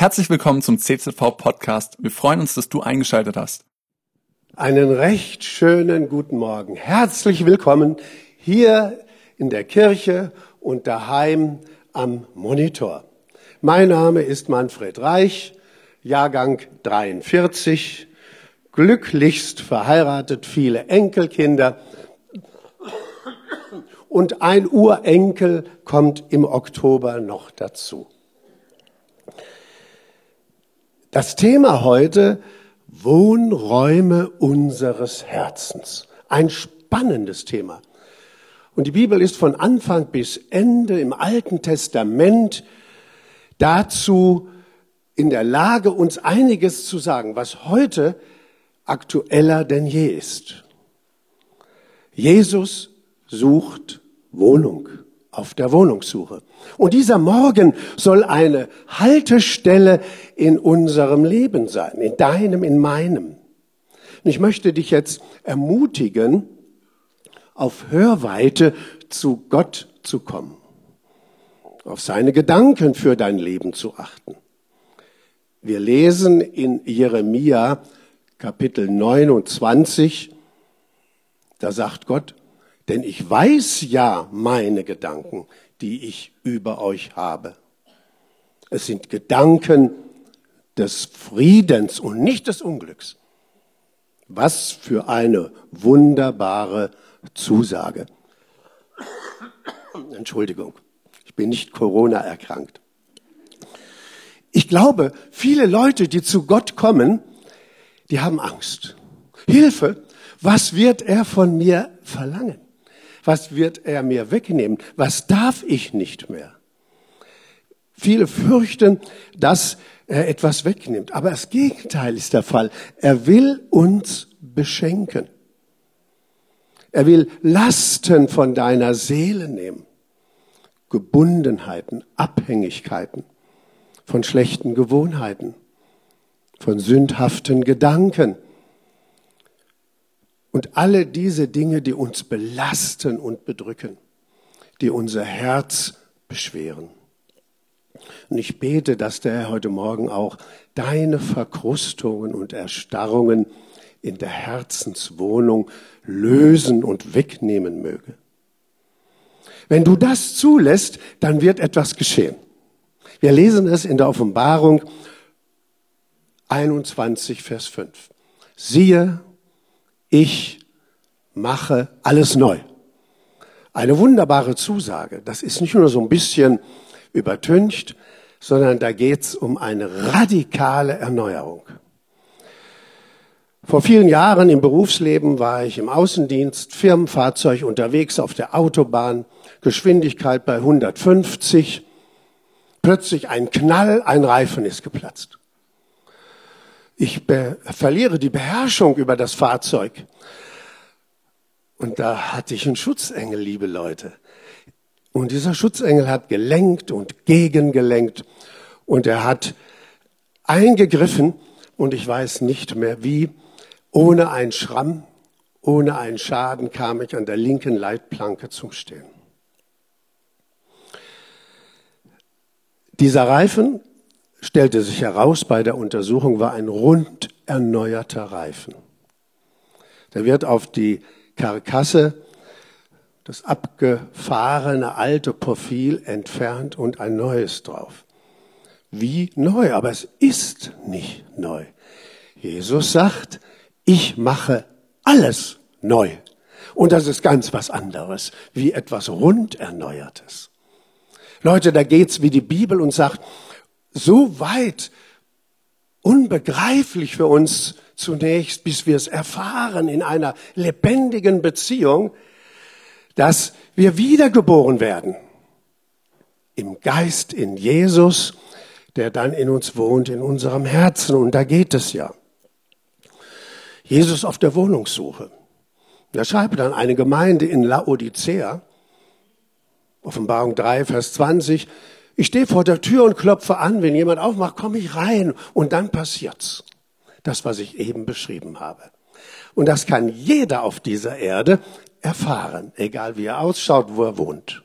Herzlich willkommen zum CZV-Podcast. Wir freuen uns, dass du eingeschaltet hast. Einen recht schönen guten Morgen. Herzlich willkommen hier in der Kirche und daheim am Monitor. Mein Name ist Manfred Reich, Jahrgang 43, glücklichst verheiratet, viele Enkelkinder und ein Urenkel kommt im Oktober noch dazu. Das Thema heute, Wohnräume unseres Herzens. Ein spannendes Thema. Und die Bibel ist von Anfang bis Ende im Alten Testament dazu in der Lage, uns einiges zu sagen, was heute aktueller denn je ist. Jesus sucht Wohnung. Auf der Wohnungssuche. Und dieser Morgen soll eine Haltestelle in unserem Leben sein, in deinem, in meinem. Und ich möchte dich jetzt ermutigen, auf Hörweite zu Gott zu kommen, auf seine Gedanken für dein Leben zu achten. Wir lesen in Jeremia Kapitel 29, da sagt Gott: Denn ich weiß ja meine Gedanken, die ich über euch habe. Es sind Gedanken des Friedens und nicht des Unglücks. Was für eine wunderbare Zusage. Entschuldigung, ich bin nicht Corona erkrankt. Ich glaube, viele Leute, die zu Gott kommen, die haben Angst. Hilfe, was wird er von mir verlangen? Was wird er mir wegnehmen? Was darf ich nicht mehr? Viele fürchten, dass er etwas wegnimmt. Aber das Gegenteil ist der Fall. Er will uns beschenken. Er will Lasten von deiner Seele nehmen. Gebundenheiten, Abhängigkeiten von schlechten Gewohnheiten, von sündhaften Gedanken. Und alle diese Dinge, die uns belasten und bedrücken, die unser Herz beschweren. Und ich bete, dass der Herr heute Morgen auch deine Verkrustungen und Erstarrungen in der Herzenswohnung lösen und wegnehmen möge. Wenn du das zulässt, dann wird etwas geschehen. Wir lesen es in der Offenbarung 21, Vers 5. Siehe, ich mache alles neu. Eine wunderbare Zusage. Das ist nicht nur so ein bisschen übertüncht, sondern da geht's um eine radikale Erneuerung. Vor vielen Jahren im Berufsleben war ich im Außendienst, Firmenfahrzeug unterwegs auf der Autobahn, Geschwindigkeit bei 150. Plötzlich ein Knall, ein Reifen ist geplatzt. Ich verliere die Beherrschung über das Fahrzeug. Und da hatte ich einen Schutzengel, liebe Leute. Und dieser Schutzengel hat gelenkt und gegengelenkt. Und er hat eingegriffen. Und ich weiß nicht mehr wie. Ohne einen Schramm, ohne einen Schaden kam ich an der linken Leitplanke zum Stehen. Dieser Reifen, stellte sich heraus, bei der Untersuchung war ein rund erneuerter Reifen. Da wird auf die Karkasse das abgefahrene alte Profil entfernt und ein neues drauf. Wie neu, aber es ist nicht neu. Jesus sagt, ich mache alles neu. Und das ist ganz was anderes, wie etwas rund erneuertes. Leute, da geht's wie die Bibel und sagt, so weit unbegreiflich für uns zunächst, bis wir es erfahren in einer lebendigen Beziehung, dass wir wiedergeboren werden. Im Geist, in Jesus, der dann in uns wohnt, in unserem Herzen. Und da geht es ja. Jesus auf der Wohnungssuche. Da schreibt dann eine Gemeinde in Laodicea, Offenbarung 3, Vers 20, ich stehe vor der Tür und klopfe an. Wenn jemand aufmacht, komme ich rein. Und dann passiert's. Das, was ich eben beschrieben habe. Und das kann jeder auf dieser Erde erfahren. Egal wie er ausschaut, wo er wohnt.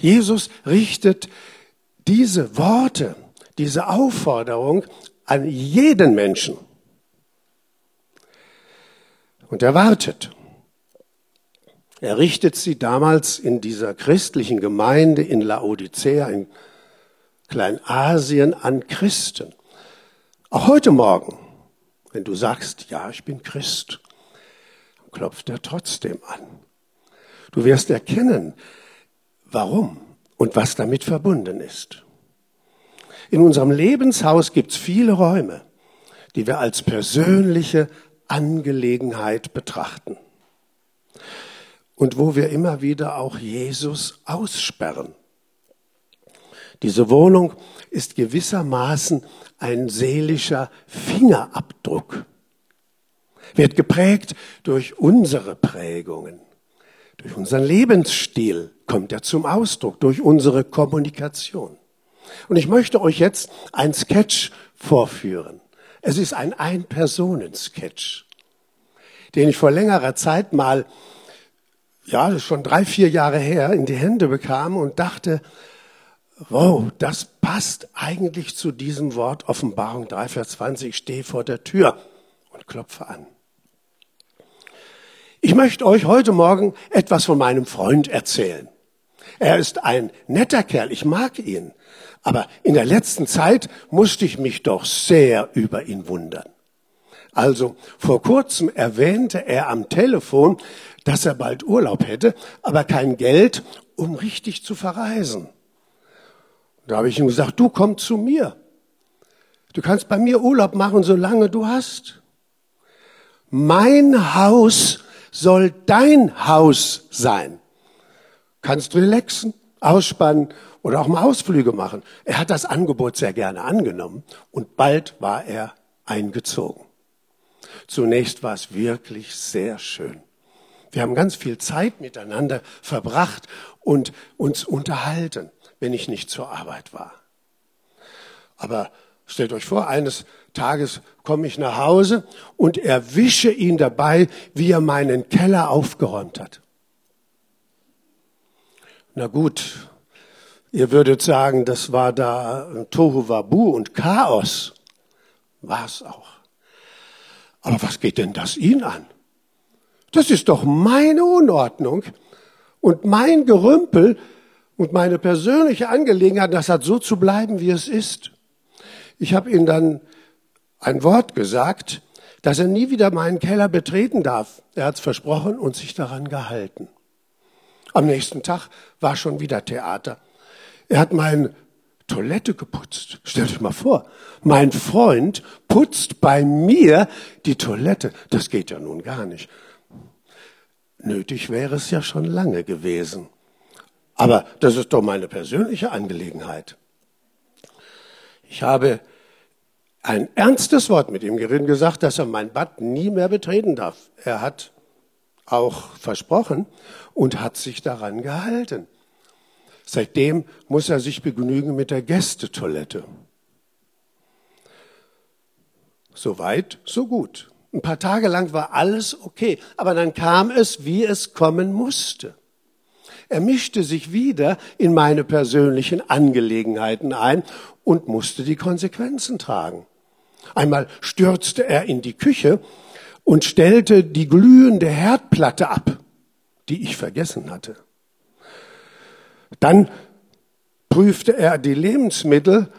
Jesus richtet diese Worte, diese Aufforderung an jeden Menschen und er wartet. Er richtet sie damals in dieser christlichen Gemeinde in Laodicea, in Kleinasien, an Christen. Auch heute Morgen, wenn du sagst, ja, ich bin Christ, klopft er trotzdem an. Du wirst erkennen, warum und was damit verbunden ist. In unserem Lebenshaus gibt es viele Räume, die wir als persönliche Angelegenheit betrachten. Und wo wir immer wieder auch Jesus aussperren. Diese Wohnung ist gewissermaßen ein seelischer Fingerabdruck. Wird geprägt durch unsere Prägungen. Durch unseren Lebensstil kommt er zum Ausdruck, durch unsere Kommunikation. Und ich möchte euch jetzt ein Sketch vorführen. Es ist ein Ein-Personen-Sketch, den ich vor längerer Zeit mal, ja, das ist schon 3-4 Jahre her, in die Hände bekam und dachte, wow, das passt eigentlich zu diesem Wort Offenbarung 3, Vers 20, stehe vor der Tür und klopfe an. Ich möchte euch heute Morgen etwas von meinem Freund erzählen. Er ist ein netter Kerl, ich mag ihn, aber in der letzten Zeit musste ich mich doch sehr über ihn wundern. Also, vor kurzem erwähnte er am Telefon, dass er bald Urlaub hätte, aber kein Geld, um richtig zu verreisen. Da habe ich ihm gesagt, du komm zu mir. Du kannst bei mir Urlaub machen, solange du hast. Mein Haus soll dein Haus sein. Kannst relaxen, ausspannen oder auch mal Ausflüge machen. Er hat das Angebot sehr gerne angenommen und bald war er eingezogen. Zunächst war es wirklich sehr schön. Wir haben ganz viel Zeit miteinander verbracht und uns unterhalten, wenn ich nicht zur Arbeit war. Aber stellt euch vor, eines Tages komme ich nach Hause und erwische ihn dabei, wie er meinen Keller aufgeräumt hat. Na gut, ihr würdet sagen, das war da ein Tohuwabu und Chaos. War es auch. Aber was geht denn das ihn an? Das ist doch meine Unordnung und mein Gerümpel und meine persönliche Angelegenheit, das hat so zu bleiben, wie es ist. Ich habe ihm dann ein Wort gesagt, dass er nie wieder meinen Keller betreten darf. Er hat es versprochen und sich daran gehalten. Am nächsten Tag war schon wieder Theater. Er hat meinen Toilette geputzt. Stellt euch mal vor, mein Freund putzt bei mir die Toilette. Das geht ja nun gar nicht. Nötig wäre es ja schon lange gewesen. Aber das ist doch meine persönliche Angelegenheit. Ich habe ein ernstes Wort mit ihm geredet und gesagt, dass er mein Bad nie mehr betreten darf. Er hat auch versprochen und hat sich daran gehalten. Seitdem muss er sich begnügen mit der Gästetoilette. So weit, so gut. Ein paar Tage lang war alles okay, aber dann kam es, wie es kommen musste. Er mischte sich wieder in meine persönlichen Angelegenheiten ein und musste die Konsequenzen tragen. Einmal stürzte er in die Küche und stellte die glühende Herdplatte ab, die ich vergessen hatte. Dann prüfte er die Lebensmittel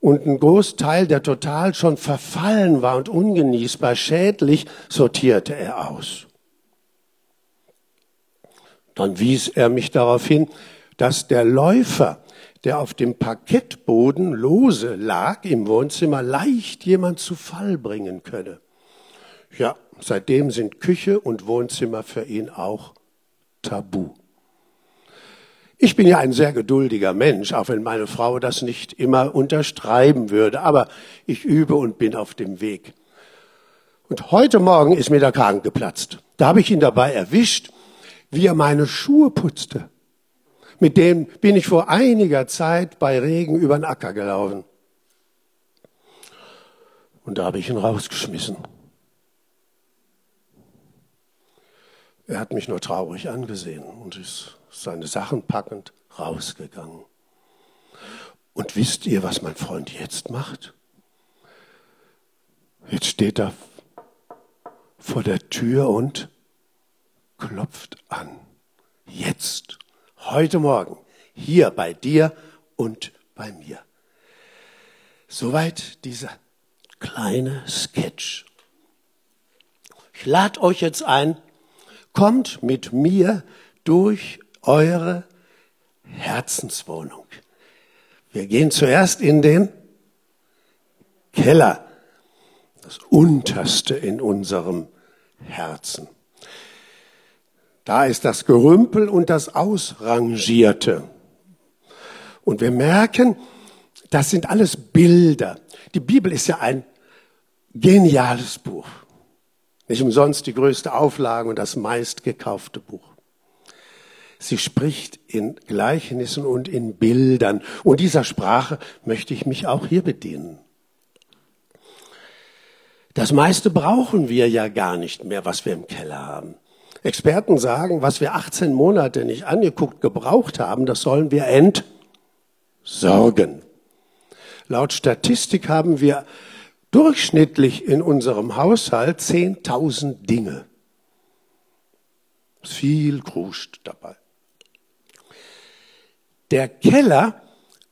und ein Großteil, der total schon verfallen war und ungenießbar schädlich, sortierte er aus. Dann wies er mich darauf hin, dass der Läufer, der auf dem Parkettboden lose lag im Wohnzimmer, leicht jemand zu Fall bringen könne. Ja, seitdem sind Küche und Wohnzimmer für ihn auch tabu. Ich bin ja ein sehr geduldiger Mensch, auch wenn meine Frau das nicht immer unterstreichen würde. Aber ich übe und bin auf dem Weg. Und heute Morgen ist mir der Kragen geplatzt. Da habe ich ihn dabei erwischt, wie er meine Schuhe putzte. Mit dem bin ich vor einiger Zeit bei Regen über den Acker gelaufen. Und da habe ich ihn rausgeschmissen. Er hat mich nur traurig angesehen und ist seine Sachen packend rausgegangen. Und wisst ihr, was mein Freund jetzt macht? Jetzt steht er vor der Tür und klopft an. Jetzt, heute Morgen, hier bei dir und bei mir. Soweit dieser kleine Sketch. Ich lade euch jetzt ein, kommt mit mir durch eure Herzenswohnung. Wir gehen zuerst in den Keller, das Unterste in unserem Herzen. Da ist das Gerümpel und das Ausrangierte. Und wir merken, das sind alles Bilder. Die Bibel ist ja ein geniales Buch. Nicht umsonst die größte Auflage und das meistgekaufte Buch. Sie spricht in Gleichnissen und in Bildern. Und dieser Sprache möchte ich mich auch hier bedienen. Das meiste brauchen wir ja gar nicht mehr, was wir im Keller haben. Experten sagen, was wir 18 Monate nicht angeguckt, gebraucht haben, das sollen wir entsorgen. Laut Statistik haben wir durchschnittlich in unserem Haushalt 10.000 Dinge. Viel Kruscht dabei. Der Keller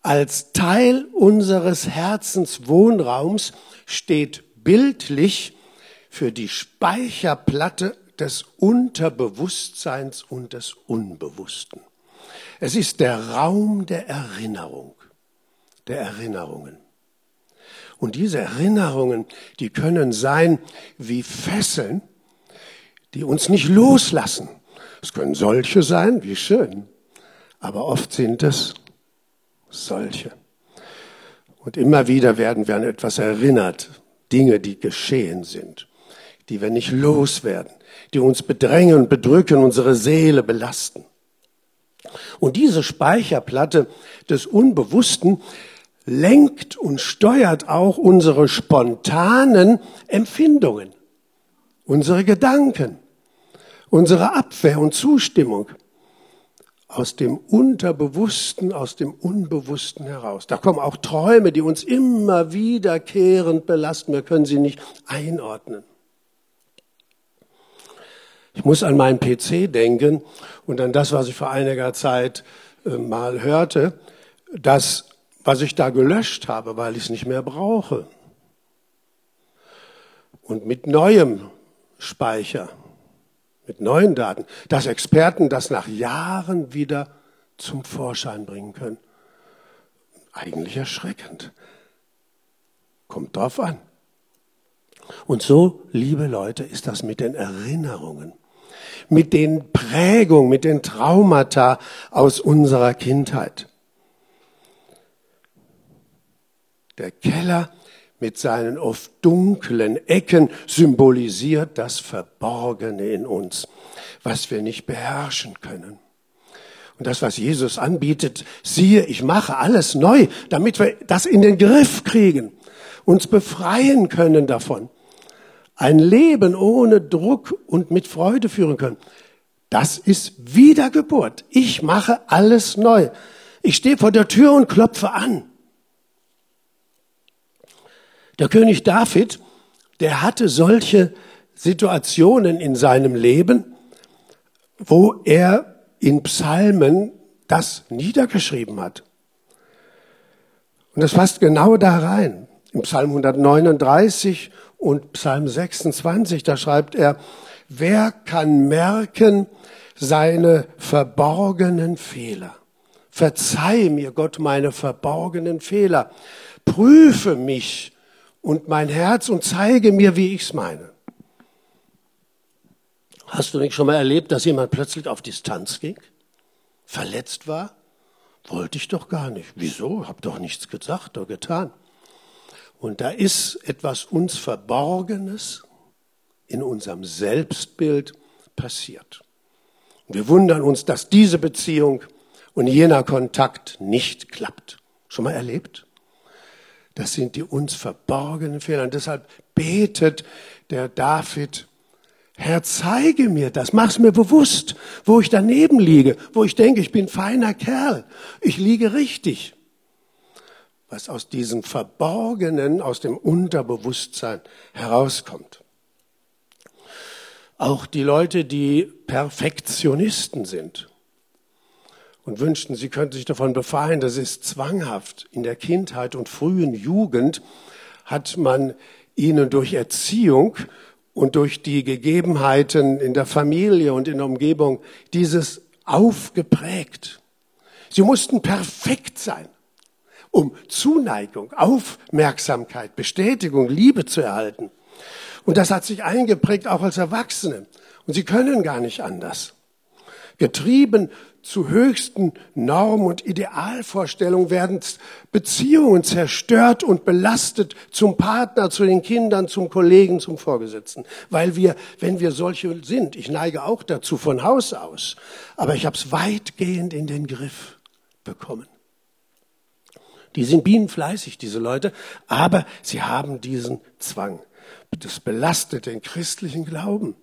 als Teil unseres Herzenswohnraums steht bildlich für die Speicherplatte des Unterbewusstseins und des Unbewussten. Es ist der Raum der Erinnerung, der Erinnerungen. Und diese Erinnerungen, die können sein wie Fesseln, die uns nicht loslassen. Es können solche sein, wie schön, aber oft sind es solche. Und immer wieder werden wir an etwas erinnert, Dinge, die geschehen sind, die wir nicht loswerden, die uns bedrängen, bedrücken, unsere Seele belasten. Und diese Speicherplatte des Unbewussten lenkt und steuert auch unsere spontanen Empfindungen, unsere Gedanken, unsere Abwehr und Zustimmung aus dem Unterbewussten, aus dem Unbewussten heraus. Da kommen auch Träume, die uns immer wiederkehrend belasten. Wir können sie nicht einordnen. Ich muss an meinen PC denken und an das, was ich vor einiger Zeit mal hörte, das, was ich da gelöscht habe, weil ich es nicht mehr brauche. Und mit neuem Speicher, mit neuen Daten, dass Experten das nach Jahren wieder zum Vorschein bringen können. Eigentlich erschreckend. Kommt drauf an. Und so, liebe Leute, ist das mit den Erinnerungen, mit den Prägungen, mit den Traumata aus unserer Kindheit. Der Keller mit seinen oft dunklen Ecken symbolisiert das Verborgene in uns, was wir nicht beherrschen können. Und das, was Jesus anbietet, siehe, ich mache alles neu, damit wir das in den Griff kriegen, uns befreien können davon, ein Leben ohne Druck und mit Freude führen können. Das ist Wiedergeburt. Ich mache alles neu. Ich stehe vor der Tür und klopfe an. Der König David, der hatte solche Situationen in seinem Leben, wo er in Psalmen das niedergeschrieben hat. Und das passt genau da rein. Im Psalm 139 und Psalm 26, da schreibt er, wer kann merken seine verborgenen Fehler? Verzeih mir, Gott, meine verborgenen Fehler. Prüfe mich und mein Herz und zeige mir, wie ich es meine. Hast du nicht schon mal erlebt, dass jemand plötzlich auf Distanz ging? Verletzt war? Wollte ich doch gar nicht. Wieso? Hab doch nichts gesagt oder getan. Und da ist etwas uns Verborgenes in unserem Selbstbild passiert. Und wir wundern uns, dass diese Beziehung und jener Kontakt nicht klappt. Schon mal erlebt? Das sind die uns verborgenen Fehler. Und deshalb betet der David, Herr, zeige mir das, mach's mir bewusst, wo ich daneben liege, wo ich denke, ich bin feiner Kerl, ich liege richtig. was aus diesem Verborgenen, aus dem Unterbewusstsein herauskommt. Auch die Leute, die Perfektionisten sind und wünschten, sie könnten sich davon befreien, das ist zwanghaft. In der Kindheit und frühen Jugend hat man ihnen durch Erziehung und durch die Gegebenheiten in der Familie und in der Umgebung dieses aufgeprägt. Sie mussten perfekt sein, um Zuneigung, Aufmerksamkeit, Bestätigung, Liebe zu erhalten. Und das hat sich eingeprägt, auch als Erwachsene. Und sie können gar nicht anders. Getrieben zu höchsten Normen und Idealvorstellungen werden Beziehungen zerstört und belastet zum Partner, zu den Kindern, zum Kollegen, zum Vorgesetzten. Weil wir, wenn wir solche sind, ich neige auch dazu von Haus aus, aber ich habe es weitgehend in den Griff bekommen. Die sind bienenfleißig, diese Leute, aber sie haben diesen Zwang. Das belastet den christlichen Glauben,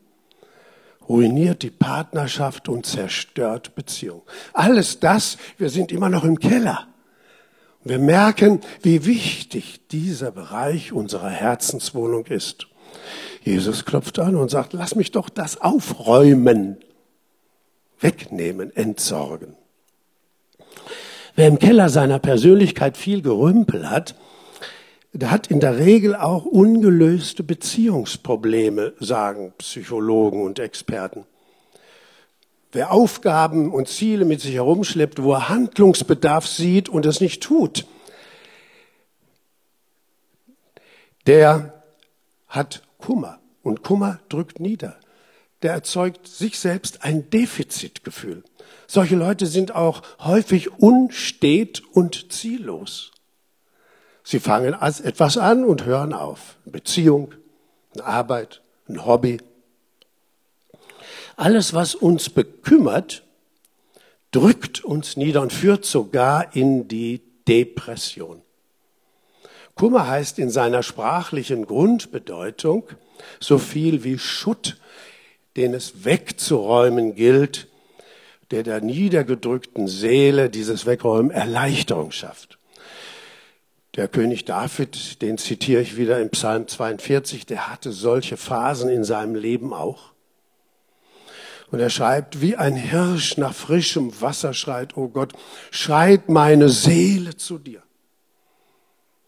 ruiniert die Partnerschaft und zerstört Beziehungen. Alles das, wir sind immer noch im Keller. Wir merken, wie wichtig dieser Bereich unserer Herzenswohnung ist. Jesus klopft an und sagt, lass mich doch das aufräumen, wegnehmen, entsorgen. Wer im Keller seiner Persönlichkeit viel Gerümpel hat, der hat in der Regel auch ungelöste Beziehungsprobleme, sagen Psychologen und Experten. Wer Aufgaben und Ziele mit sich herumschleppt, wo er Handlungsbedarf sieht und es nicht tut, der hat Kummer. Und Kummer drückt nieder. Der erzeugt sich selbst ein Defizitgefühl. Solche Leute sind auch häufig unstet und ziellos. Sie fangen etwas an und hören auf. Eine Beziehung, eine Arbeit, ein Hobby. Alles, was uns bekümmert, drückt uns nieder und führt sogar in die Depression. Kummer heißt in seiner sprachlichen Grundbedeutung so viel wie Schutt, den es wegzuräumen gilt, der der niedergedrückten Seele, dieses Wegräumen, Erleichterung schafft. Der König David, den zitiere ich wieder im Psalm 42, der hatte solche Phasen in seinem Leben auch. Und er schreibt, wie ein Hirsch nach frischem Wasser schreit, oh Gott, schreit meine Seele zu dir.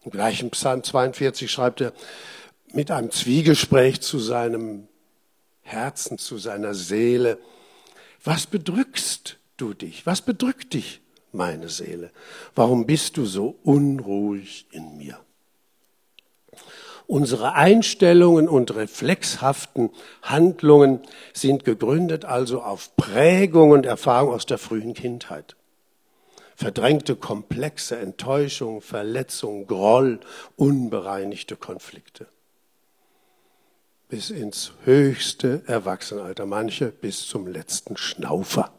Im gleichen Psalm 42 schreibt er, mit einem Zwiegespräch zu seinem Herzen, zu seiner Seele, was bedrückst du dich, was bedrückt dich? Meine Seele, warum bist du so unruhig in mir? Unsere Einstellungen und reflexhaften Handlungen sind gegründet also auf Prägung und Erfahrung aus der frühen Kindheit. Verdrängte Komplexe, Enttäuschung, Verletzung, Groll, unbereinigte Konflikte. Bis ins höchste Erwachsenenalter, manche bis zum letzten Schnaufer.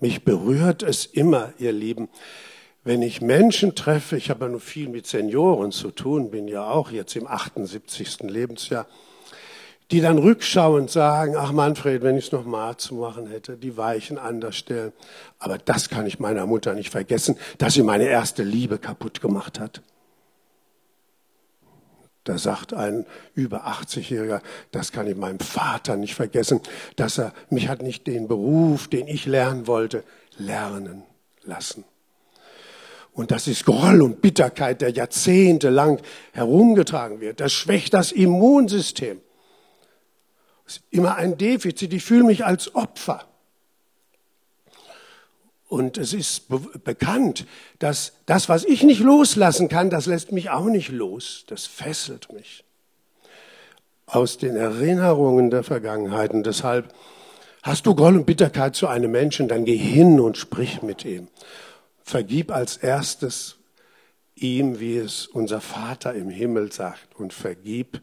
Mich berührt es immer, ihr Lieben, wenn ich Menschen treffe, ich habe ja nur viel mit Senioren zu tun, bin ja auch jetzt im 78. Lebensjahr, die dann rückschauend sagen, ach Manfred, wenn ich es nochmal zu machen hätte, die Weichen anders stellen. Aber das kann ich meiner Mutter nicht vergessen, dass sie meine erste Liebe kaputt gemacht hat. Da sagt ein über 80-Jähriger, das kann ich meinem Vater nicht vergessen, dass er mich hat nicht den Beruf, den ich lernen wollte, lernen lassen. Und das ist Groll und Bitterkeit, der jahrzehntelang herumgetragen wird. Das schwächt das Immunsystem. Das ist immer ein Defizit. Ich fühle mich als Opfer. Und es ist bekannt, dass das, was ich nicht loslassen kann, das lässt mich auch nicht los. Das fesselt mich aus den Erinnerungen der Vergangenheit. Und deshalb hast du Groll und Bitterkeit zu einem Menschen, dann geh hin und sprich mit ihm. Vergib als erstes ihm, wie es unser Vater im Himmel sagt. Und vergib,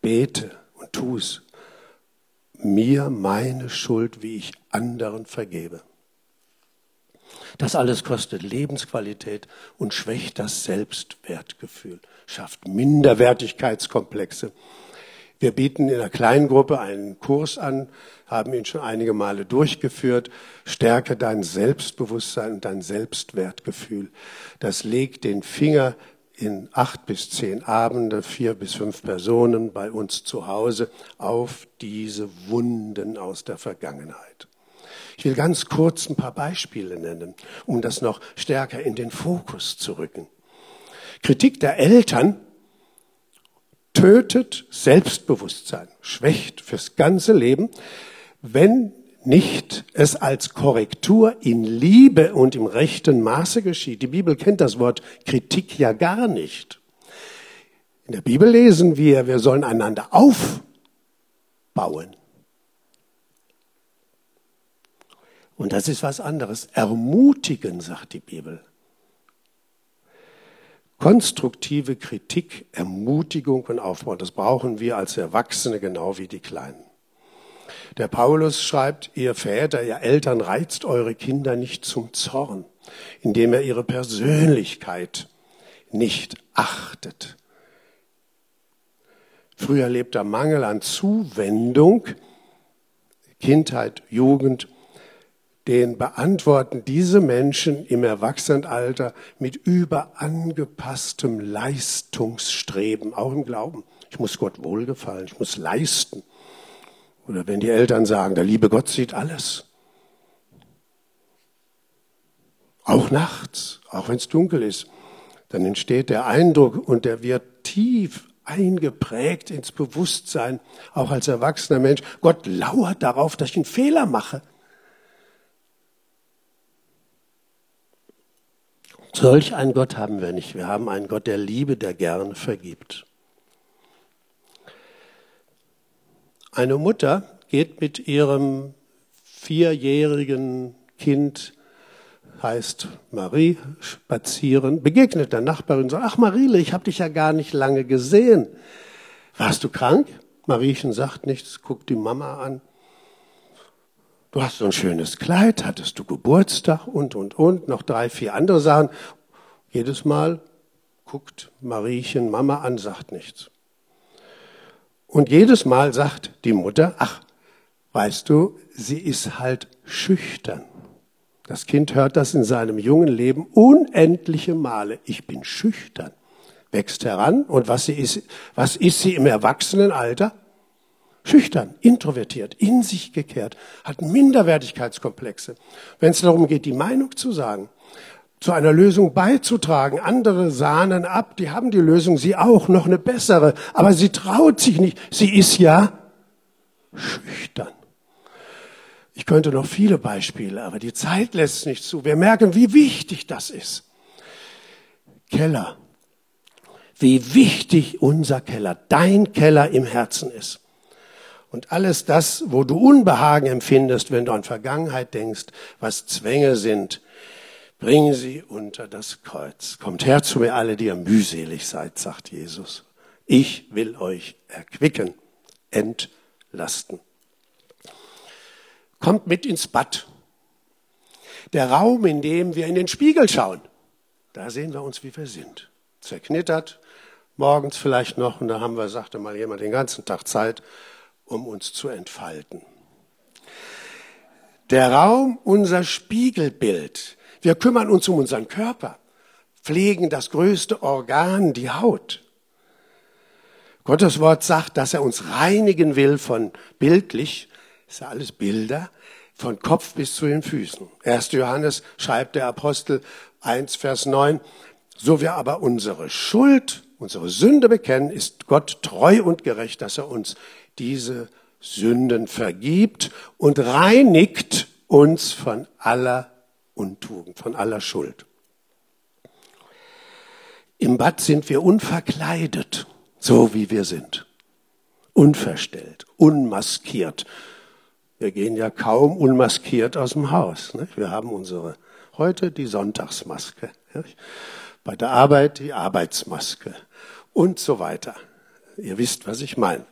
bete und tu es. Mir meine Schuld, wie ich anderen vergebe. Das alles kostet Lebensqualität und schwächt das Selbstwertgefühl, schafft Minderwertigkeitskomplexe. Wir bieten in einer kleinen Gruppe einen Kurs an, haben ihn schon einige Male durchgeführt. Stärke dein Selbstbewusstsein und dein Selbstwertgefühl. Das legt den Finger in 8 bis 10 Abende, 4 bis 5 Personen bei uns zu Hause auf diese Wunden aus der Vergangenheit. Ich will ganz kurz ein paar Beispiele nennen, um das noch stärker in den Fokus zu rücken. Kritik der Eltern tötet Selbstbewusstsein, schwächt fürs ganze Leben, wenn nicht es als Korrektur in Liebe und im rechten Maße geschieht. Die Bibel kennt das Wort Kritik ja gar nicht. In der Bibel lesen wir, wir sollen einander aufbauen. Und das ist was anderes. Ermutigen, sagt die Bibel. Konstruktive Kritik, Ermutigung und Aufbau, das brauchen wir als Erwachsene genau wie die Kleinen. Der Paulus schreibt, ihr Väter, ihr Eltern, reizt eure Kinder nicht zum Zorn, indem ihr ihre Persönlichkeit nicht achtet. Früher lebter Mangel an Zuwendung, Kindheit, Jugend, den beantworten diese Menschen im Erwachsenenalter mit überangepasstem Leistungsstreben, auch im Glauben. Ich muss Gott wohlgefallen, ich muss leisten. Oder wenn die Eltern sagen, der liebe Gott sieht alles. Auch nachts, auch wenn es dunkel ist, dann entsteht der Eindruck und der wird tief eingeprägt ins Bewusstsein, auch als erwachsener Mensch. Gott lauert darauf, dass ich einen Fehler mache. Solch einen Gott haben wir nicht. Wir haben einen Gott der Liebe, der gerne vergibt. Eine Mutter geht mit ihrem 4-jährigen Kind, heißt Marie, spazieren, begegnet der Nachbarin und sagt, ach Mariele, ich habe dich ja gar nicht lange gesehen. Warst du krank? Mariechen sagt nichts, guckt die Mama an. Du hast so ein schönes Kleid, hattest du Geburtstag und, noch 3, 4 andere Sachen. Jedes Mal guckt Mariechen Mama an, sagt nichts. Und jedes Mal sagt die Mutter, ach, weißt du, sie ist halt schüchtern. Das Kind hört das in seinem jungen Leben unendliche Male. Ich bin schüchtern, wächst heran. Und was ist sie im Erwachsenenalter? Schüchtern, introvertiert, in sich gekehrt, hat Minderwertigkeitskomplexe. Wenn es darum geht, die Meinung zu sagen, zu einer Lösung beizutragen, andere sahnen ab, die haben die Lösung, sie auch, noch eine bessere, aber sie traut sich nicht, sie ist ja schüchtern. Ich könnte noch viele Beispiele, aber die Zeit lässt es nicht zu. Wir merken, wie wichtig das ist. Keller, wie wichtig unser Keller, dein Keller im Herzen ist. Und alles das, wo du Unbehagen empfindest, wenn du an Vergangenheit denkst, was Zwänge sind, bring sie unter das Kreuz. Kommt her zu mir alle, die ihr mühselig seid, sagt Jesus. Ich will euch erquicken, entlasten. Kommt mit ins Bad. Der Raum, in dem wir in den Spiegel schauen, da sehen wir uns, wie wir sind. Zerknittert, morgens vielleicht noch, und da haben wir, sagte mal jemand, den ganzen Tag Zeit, um uns zu entfalten. Der Raum, unser Spiegelbild. Wir kümmern uns um unseren Körper, pflegen das größte Organ, die Haut. Gottes Wort sagt, dass er uns reinigen will von bildlich, ist ja alles Bilder, von Kopf bis zu den Füßen. 1. Johannes schreibt der Apostel 1, Vers 9, so wir aber unsere Schuld, unsere Sünde bekennen, ist Gott treu und gerecht, dass er uns diese Sünden vergibt und reinigt uns von aller Untugend, von aller Schuld. Im Bad sind wir unverkleidet, so wie wir sind. Unverstellt, unmaskiert. Wir gehen ja kaum unmaskiert aus dem Haus. Nicht? Wir haben heute die Sonntagsmaske. Nicht? Bei der Arbeit die Arbeitsmaske und so weiter. Ihr wisst, was ich meine.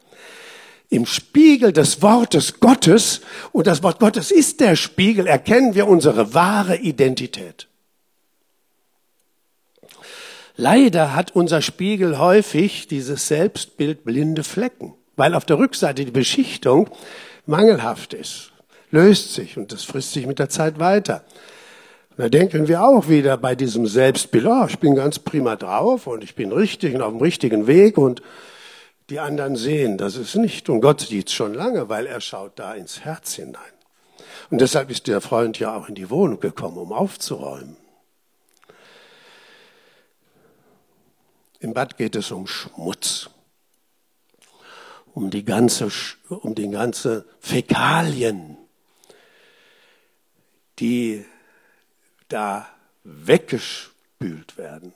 Im Spiegel des Wortes Gottes, und das Wort Gottes ist der Spiegel, erkennen wir unsere wahre Identität. Leider hat unser Spiegel häufig, dieses Selbstbild, blinde Flecken. weil auf der Rückseite die Beschichtung mangelhaft ist, löst sich und das frisst sich mit der Zeit weiter. Da denken wir auch wieder bei diesem Selbstbild, oh, ich bin ganz prima drauf und ich bin richtig und auf dem richtigen Weg und die anderen sehen, das ist nicht. Und Gott sieht es schon lange, weil er schaut da ins Herz hinein. Und deshalb ist der Freund ja auch in die Wohnung gekommen, um aufzuräumen. Im Bad geht es um Schmutz, um die ganze Fäkalien, die da weggespült werden.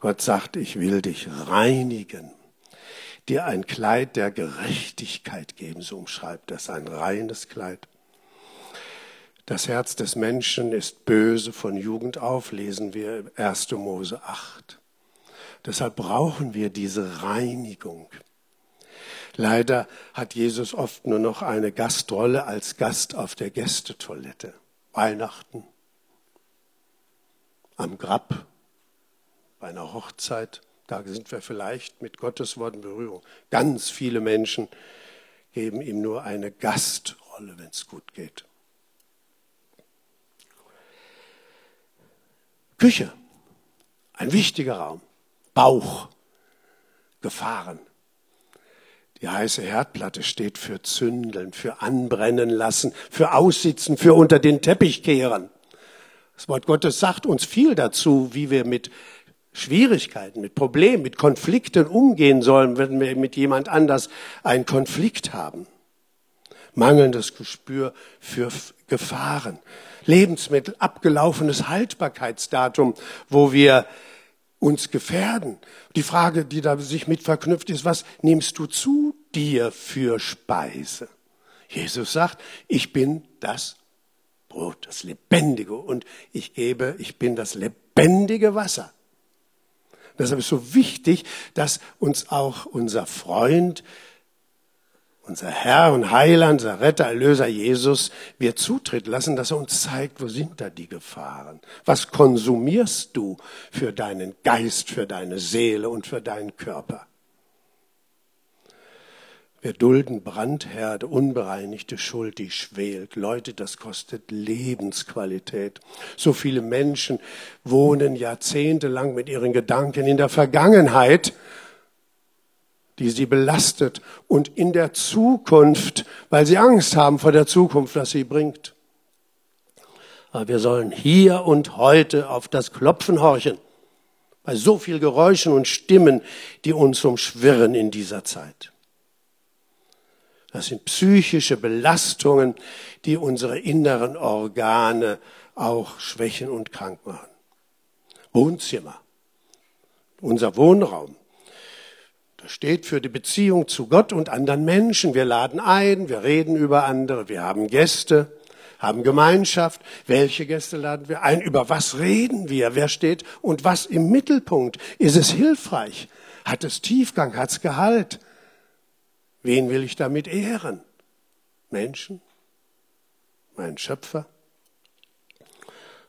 Gott sagt, ich will dich reinigen, dir ein Kleid der Gerechtigkeit geben, so umschreibt das, ein reines Kleid. Das Herz des Menschen ist böse von Jugend auf, lesen wir 1. Mose 8. Deshalb brauchen wir diese Reinigung. Leider hat Jesus oft nur noch eine Gastrolle als Gast auf der Gästetoilette. Weihnachten, am Grab, bei einer Hochzeit, da sind wir vielleicht mit Gottes Wort in Berührung. Ganz viele Menschen geben ihm nur eine Gastrolle, wenn es gut geht. Küche, ein wichtiger Raum. Bauch, Gefahren. Die heiße Herdplatte steht für Zündeln, für Anbrennen lassen, für Aussitzen, für unter den Teppich kehren. Das Wort Gottes sagt uns viel dazu, wie wir mit Schwierigkeiten, mit Problemen, mit Konflikten umgehen sollen, wenn wir mit jemand anders einen Konflikt haben. Mangelndes Gespür für Gefahren. Lebensmittel, abgelaufenes Haltbarkeitsdatum, wo wir uns gefährden. Die Frage, die da sich mit verknüpft ist, was nimmst du zu dir für Speise? Jesus sagt, ich bin das Brot, das Lebendige und ich bin das lebendige Wasser. Deshalb ist es so wichtig, dass uns auch unser Freund, unser Herr und Heiland, unser Retter, Erlöser Jesus, wir Zutritt lassen, dass er uns zeigt, wo sind da die Gefahren? Was konsumierst du für deinen Geist, für deine Seele und für deinen Körper? Wir dulden Brandherde, unbereinigte Schuld, die schwelt. Leute, das kostet Lebensqualität. So viele Menschen wohnen jahrzehntelang mit ihren Gedanken in der Vergangenheit, die sie belastet und in der Zukunft, weil sie Angst haben vor der Zukunft, was sie bringt. Aber wir sollen hier und heute auf das Klopfen horchen, bei so viel Geräuschen und Stimmen, die uns umschwirren in dieser Zeit. Das sind psychische Belastungen, die unsere inneren Organe auch schwächen und krank machen. Wohnzimmer, unser Wohnraum. Steht für die Beziehung zu Gott und anderen Menschen. Wir laden ein, wir reden über andere, wir haben Gäste, haben Gemeinschaft. Welche Gäste laden wir ein? Über was reden wir? Wer steht und was im Mittelpunkt? Ist es hilfreich? Hat es Tiefgang? Hat es Gehalt? Wen will ich damit ehren? Menschen? Meinen Schöpfer?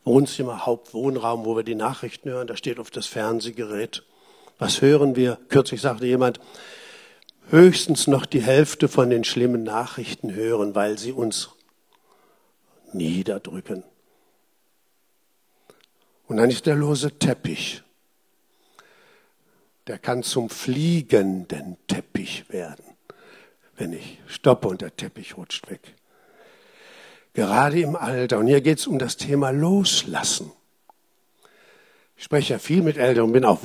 Wohnzimmer, Hauptwohnraum, wo wir die Nachrichten hören, da steht auf das Fernsehgerät. Was hören wir? Kürzlich sagte jemand, höchstens noch die Hälfte von den schlimmen Nachrichten hören, weil sie uns niederdrücken. Und dann ist der lose Teppich. Der kann zum fliegenden Teppich werden, wenn ich stoppe und der Teppich rutscht weg. Gerade im Alter. Und hier geht es um das Thema Loslassen. Ich spreche ja viel mit Eltern und bin auch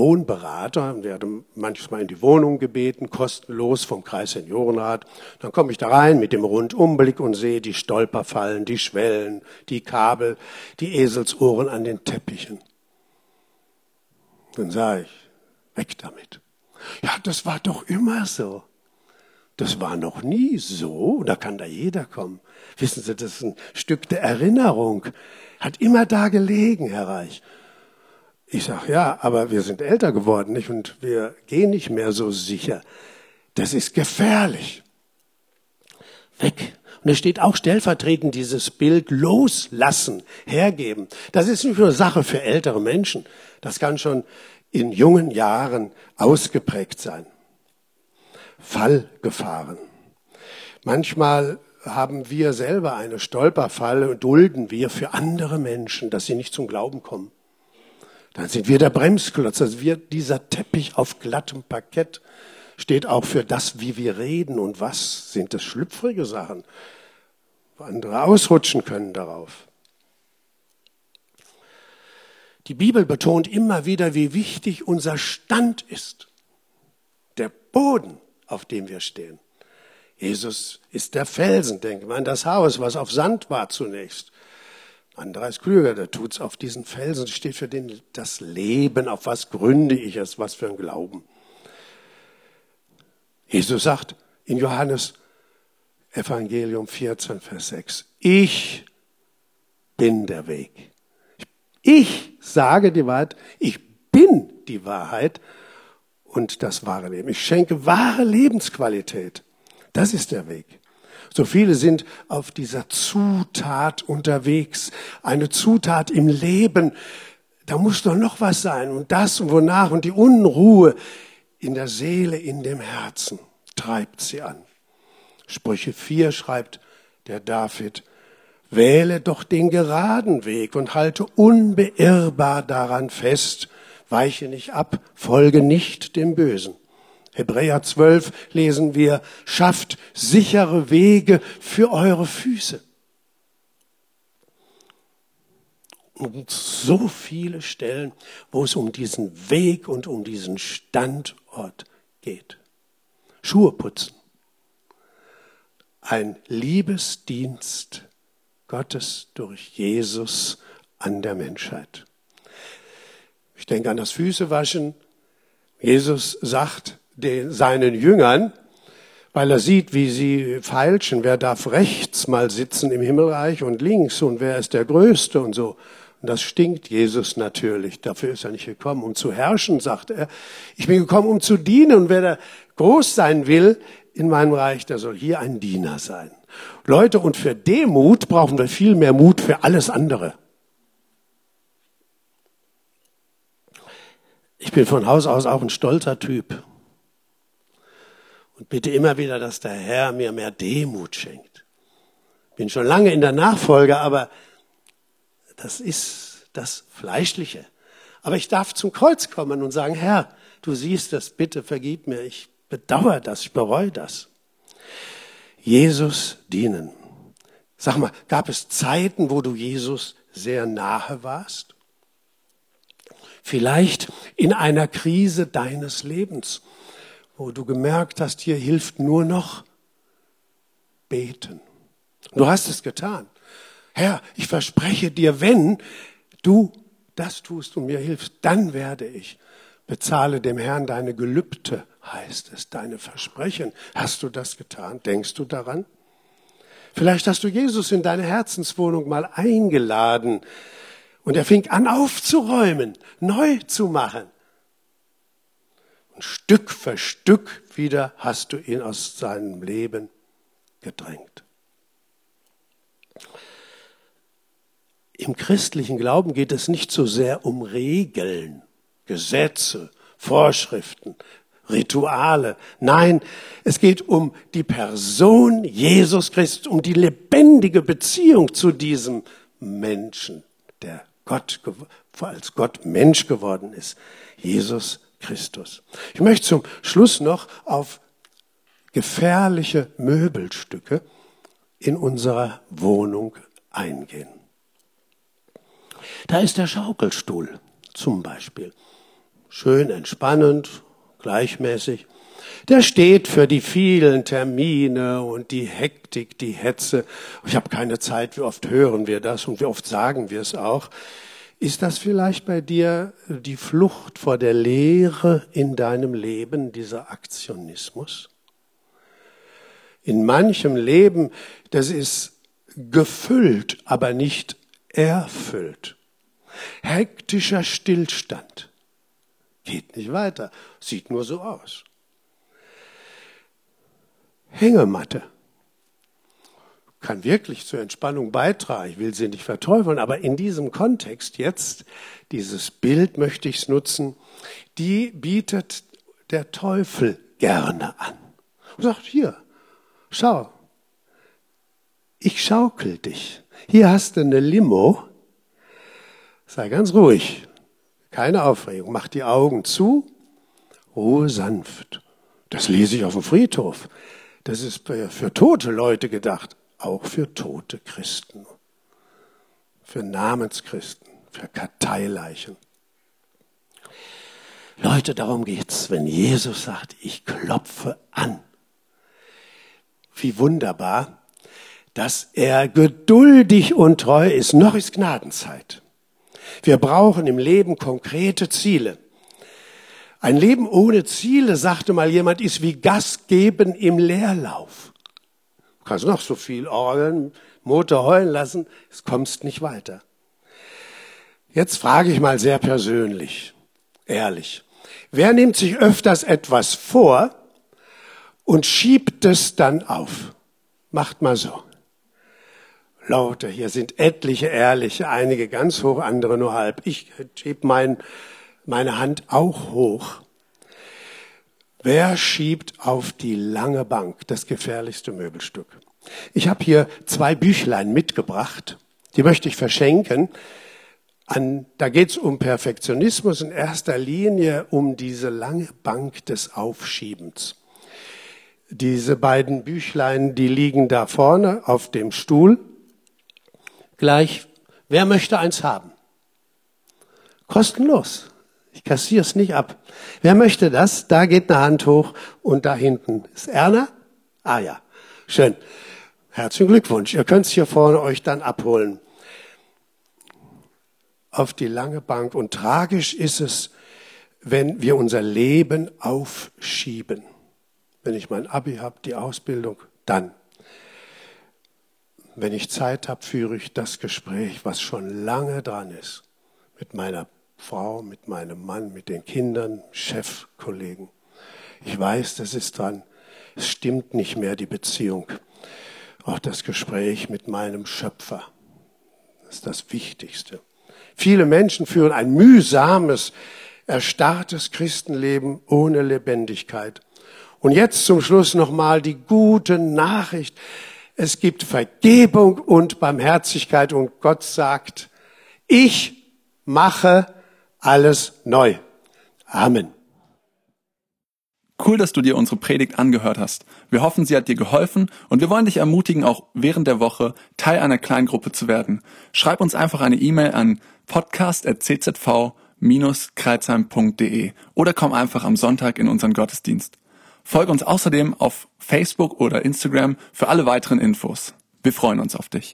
Wohnberater, werde manchmal in die Wohnung gebeten, kostenlos vom Kreis Seniorenrat. Dann komme ich da rein mit dem Rundumblick und sehe die Stolperfallen, die Schwellen, die Kabel, die Eselsohren an den Teppichen. Dann sage ich, weg damit. Ja, das war doch immer so. Das war noch nie so. Da kann da jeder kommen. Wissen Sie, das ist ein Stück der Erinnerung. Hat immer da gelegen, Herr Reich. Ich sage, ja, aber wir sind älter geworden, nicht? Und wir gehen nicht mehr so sicher. Das ist gefährlich. Weg. Und es steht auch stellvertretend dieses Bild loslassen, hergeben. Das ist nicht nur Sache für ältere Menschen. Das kann schon in jungen Jahren ausgeprägt sein. Fallgefahren. Manchmal haben wir selber eine Stolperfalle und dulden wir für andere Menschen, dass sie nicht zum Glauben kommen. Dann sind wir der Bremsklotz, also dieser Teppich auf glattem Parkett steht auch für das, wie wir reden und was sind das schlüpfrige Sachen, wo andere ausrutschen können darauf. Die Bibel betont immer wieder, wie wichtig unser Stand ist, der Boden, auf dem wir stehen. Jesus ist der Felsen, denkt man an das Haus, was auf Sand war zunächst. Anderer ist klüger, der tut's auf diesen Felsen, steht für den das Leben, auf was gründe ich es, was für ein Glauben. Jesus sagt in Johannes Evangelium 14, Vers 6, ich bin der Weg. Ich sage die Wahrheit, ich bin die Wahrheit und das wahre Leben. Ich schenke wahre Lebensqualität. Das ist der Weg. So viele sind auf dieser Zutat unterwegs. Eine Zutat im Leben. Da muss doch noch was sein. Und das und wonach und die Unruhe in der Seele, in dem Herzen treibt sie an. Sprüche 4 schreibt der David, wähle doch den geraden Weg und halte unbeirrbar daran fest. Weiche nicht ab, folge nicht dem Bösen. Hebräer 12 lesen wir, schafft sichere Wege für eure Füße. Und so viele Stellen, wo es um diesen Weg und um diesen Standort geht. Schuhe putzen. Ein Liebesdienst Gottes durch Jesus an der Menschheit. Ich denke an das Füßewaschen. Jesus sagt seinen Jüngern, weil er sieht, wie sie feilschen, wer darf rechts mal sitzen im Himmelreich und links und wer ist der Größte und so. Und das stinkt Jesus natürlich, dafür ist er nicht gekommen, um zu herrschen, sagt er. Ich bin gekommen, um zu dienen und wer da groß sein will in meinem Reich, der soll hier ein Diener sein. Leute, und für Demut brauchen wir viel mehr Mut für alles andere. Ich bin von Haus aus auch ein stolzer Typ. Und bitte immer wieder, dass der Herr mir mehr Demut schenkt. Bin schon lange in der Nachfolge, aber das ist das Fleischliche. Aber ich darf zum Kreuz kommen und sagen, Herr, du siehst das, bitte vergib mir, ich bedauere das, ich bereue das. Jesus dienen. Sag mal, gab es Zeiten, wo du Jesus sehr nahe warst? Vielleicht in einer Krise deines Lebens, wo du gemerkt hast, hier hilft nur noch beten. Du hast es getan. Herr, ich verspreche dir, wenn du das tust und mir hilfst, dann werde ich. Bezahle dem Herrn deine Gelübde, heißt es, deine Versprechen. Hast du das getan? Denkst du daran? Vielleicht hast du Jesus in deine Herzenswohnung mal eingeladen und er fing an aufzuräumen, neu zu machen. Und Stück für Stück wieder hast du ihn aus seinem Leben gedrängt. Im christlichen Glauben geht es nicht so sehr um Regeln, Gesetze, Vorschriften, Rituale. Nein, es geht um die Person Jesus Christus, um die lebendige Beziehung zu diesem Menschen, der Gott, als Gott Mensch geworden ist, Jesus Christus. Ich möchte zum Schluss noch auf gefährliche Möbelstücke in unserer Wohnung eingehen. Da ist der Schaukelstuhl zum Beispiel. Schön entspannend, gleichmäßig. Der steht für die vielen Termine und die Hektik, die Hetze. Ich habe keine Zeit, wie oft hören wir das und wie oft sagen wir es auch. Ist das vielleicht bei dir die Flucht vor der Leere in deinem Leben, dieser Aktionismus? In manchem Leben, das ist gefüllt, aber nicht erfüllt. Hektischer Stillstand. Geht nicht weiter, sieht nur so aus. Hängematte kann wirklich zur Entspannung beitragen. Ich will sie nicht verteufeln, aber in diesem Kontext jetzt, dieses Bild möchte ich nutzen, die bietet der Teufel gerne an. und sagt, hier, schau, ich schaukel dich. Hier hast du eine Limo, sei ganz ruhig, keine Aufregung, mach die Augen zu, Ruhe sanft. Das lese ich auf dem Friedhof. Das ist für tote Leute gedacht, auch für tote Christen, für Namenschristen, für Karteileichen. Leute, darum geht's, wenn Jesus sagt, ich klopfe an. Wie wunderbar, dass er geduldig und treu ist. Noch ist Gnadenzeit. Wir brauchen im Leben konkrete Ziele. Ein Leben ohne Ziele, sagte mal jemand, ist wie Gas geben im Leerlauf. Du kannst noch so viel orgeln, Motor heulen lassen, es kommst nicht weiter. Jetzt frage ich mal sehr persönlich, ehrlich. Wer nimmt sich öfters etwas vor und schiebt es dann auf? Macht mal so. Leute, hier sind etliche Ehrliche, einige ganz hoch, andere nur halb. Ich schiebe meine Hand auch hoch. Wer schiebt auf die lange Bank, das gefährlichste Möbelstück? Ich habe hier 2 Büchlein mitgebracht, die möchte ich verschenken. Da geht es um Perfektionismus, in erster Linie um diese lange Bank des Aufschiebens. Diese beiden Büchlein, die liegen da vorne auf dem Stuhl. Gleich, wer möchte eins haben? Kostenlos. Ich kassiere es nicht ab. Wer möchte das? Da geht eine Hand hoch und da hinten ist Erna. Ah ja, schön. Herzlichen Glückwunsch. Ihr könnt es hier vorne euch dann abholen. Auf die lange Bank. Und tragisch ist es, wenn wir unser Leben aufschieben. Wenn ich mein Abi habe, die Ausbildung, dann. Wenn ich Zeit habe, führe ich das Gespräch, was schon lange dran ist, mit meiner Frau, mit meinem Mann, mit den Kindern, Chef, Kollegen. Ich weiß, das ist dran. Es stimmt nicht mehr, die Beziehung. Auch das Gespräch mit meinem Schöpfer. Das ist das Wichtigste. Viele Menschen führen ein mühsames, erstarrtes Christenleben ohne Lebendigkeit. Und jetzt zum Schluss nochmal die gute Nachricht. Es gibt Vergebung und Barmherzigkeit und Gott sagt, ich mache alles neu. Amen. Cool, dass du dir unsere Predigt angehört hast. Wir hoffen, sie hat dir geholfen und wir wollen dich ermutigen, auch während der Woche Teil einer Kleingruppe zu werden. Schreib uns einfach eine E-Mail an podcast@czv-kreuzheim.de oder komm einfach am Sonntag in unseren Gottesdienst. Folge uns außerdem auf Facebook oder Instagram für alle weiteren Infos. Wir freuen uns auf dich.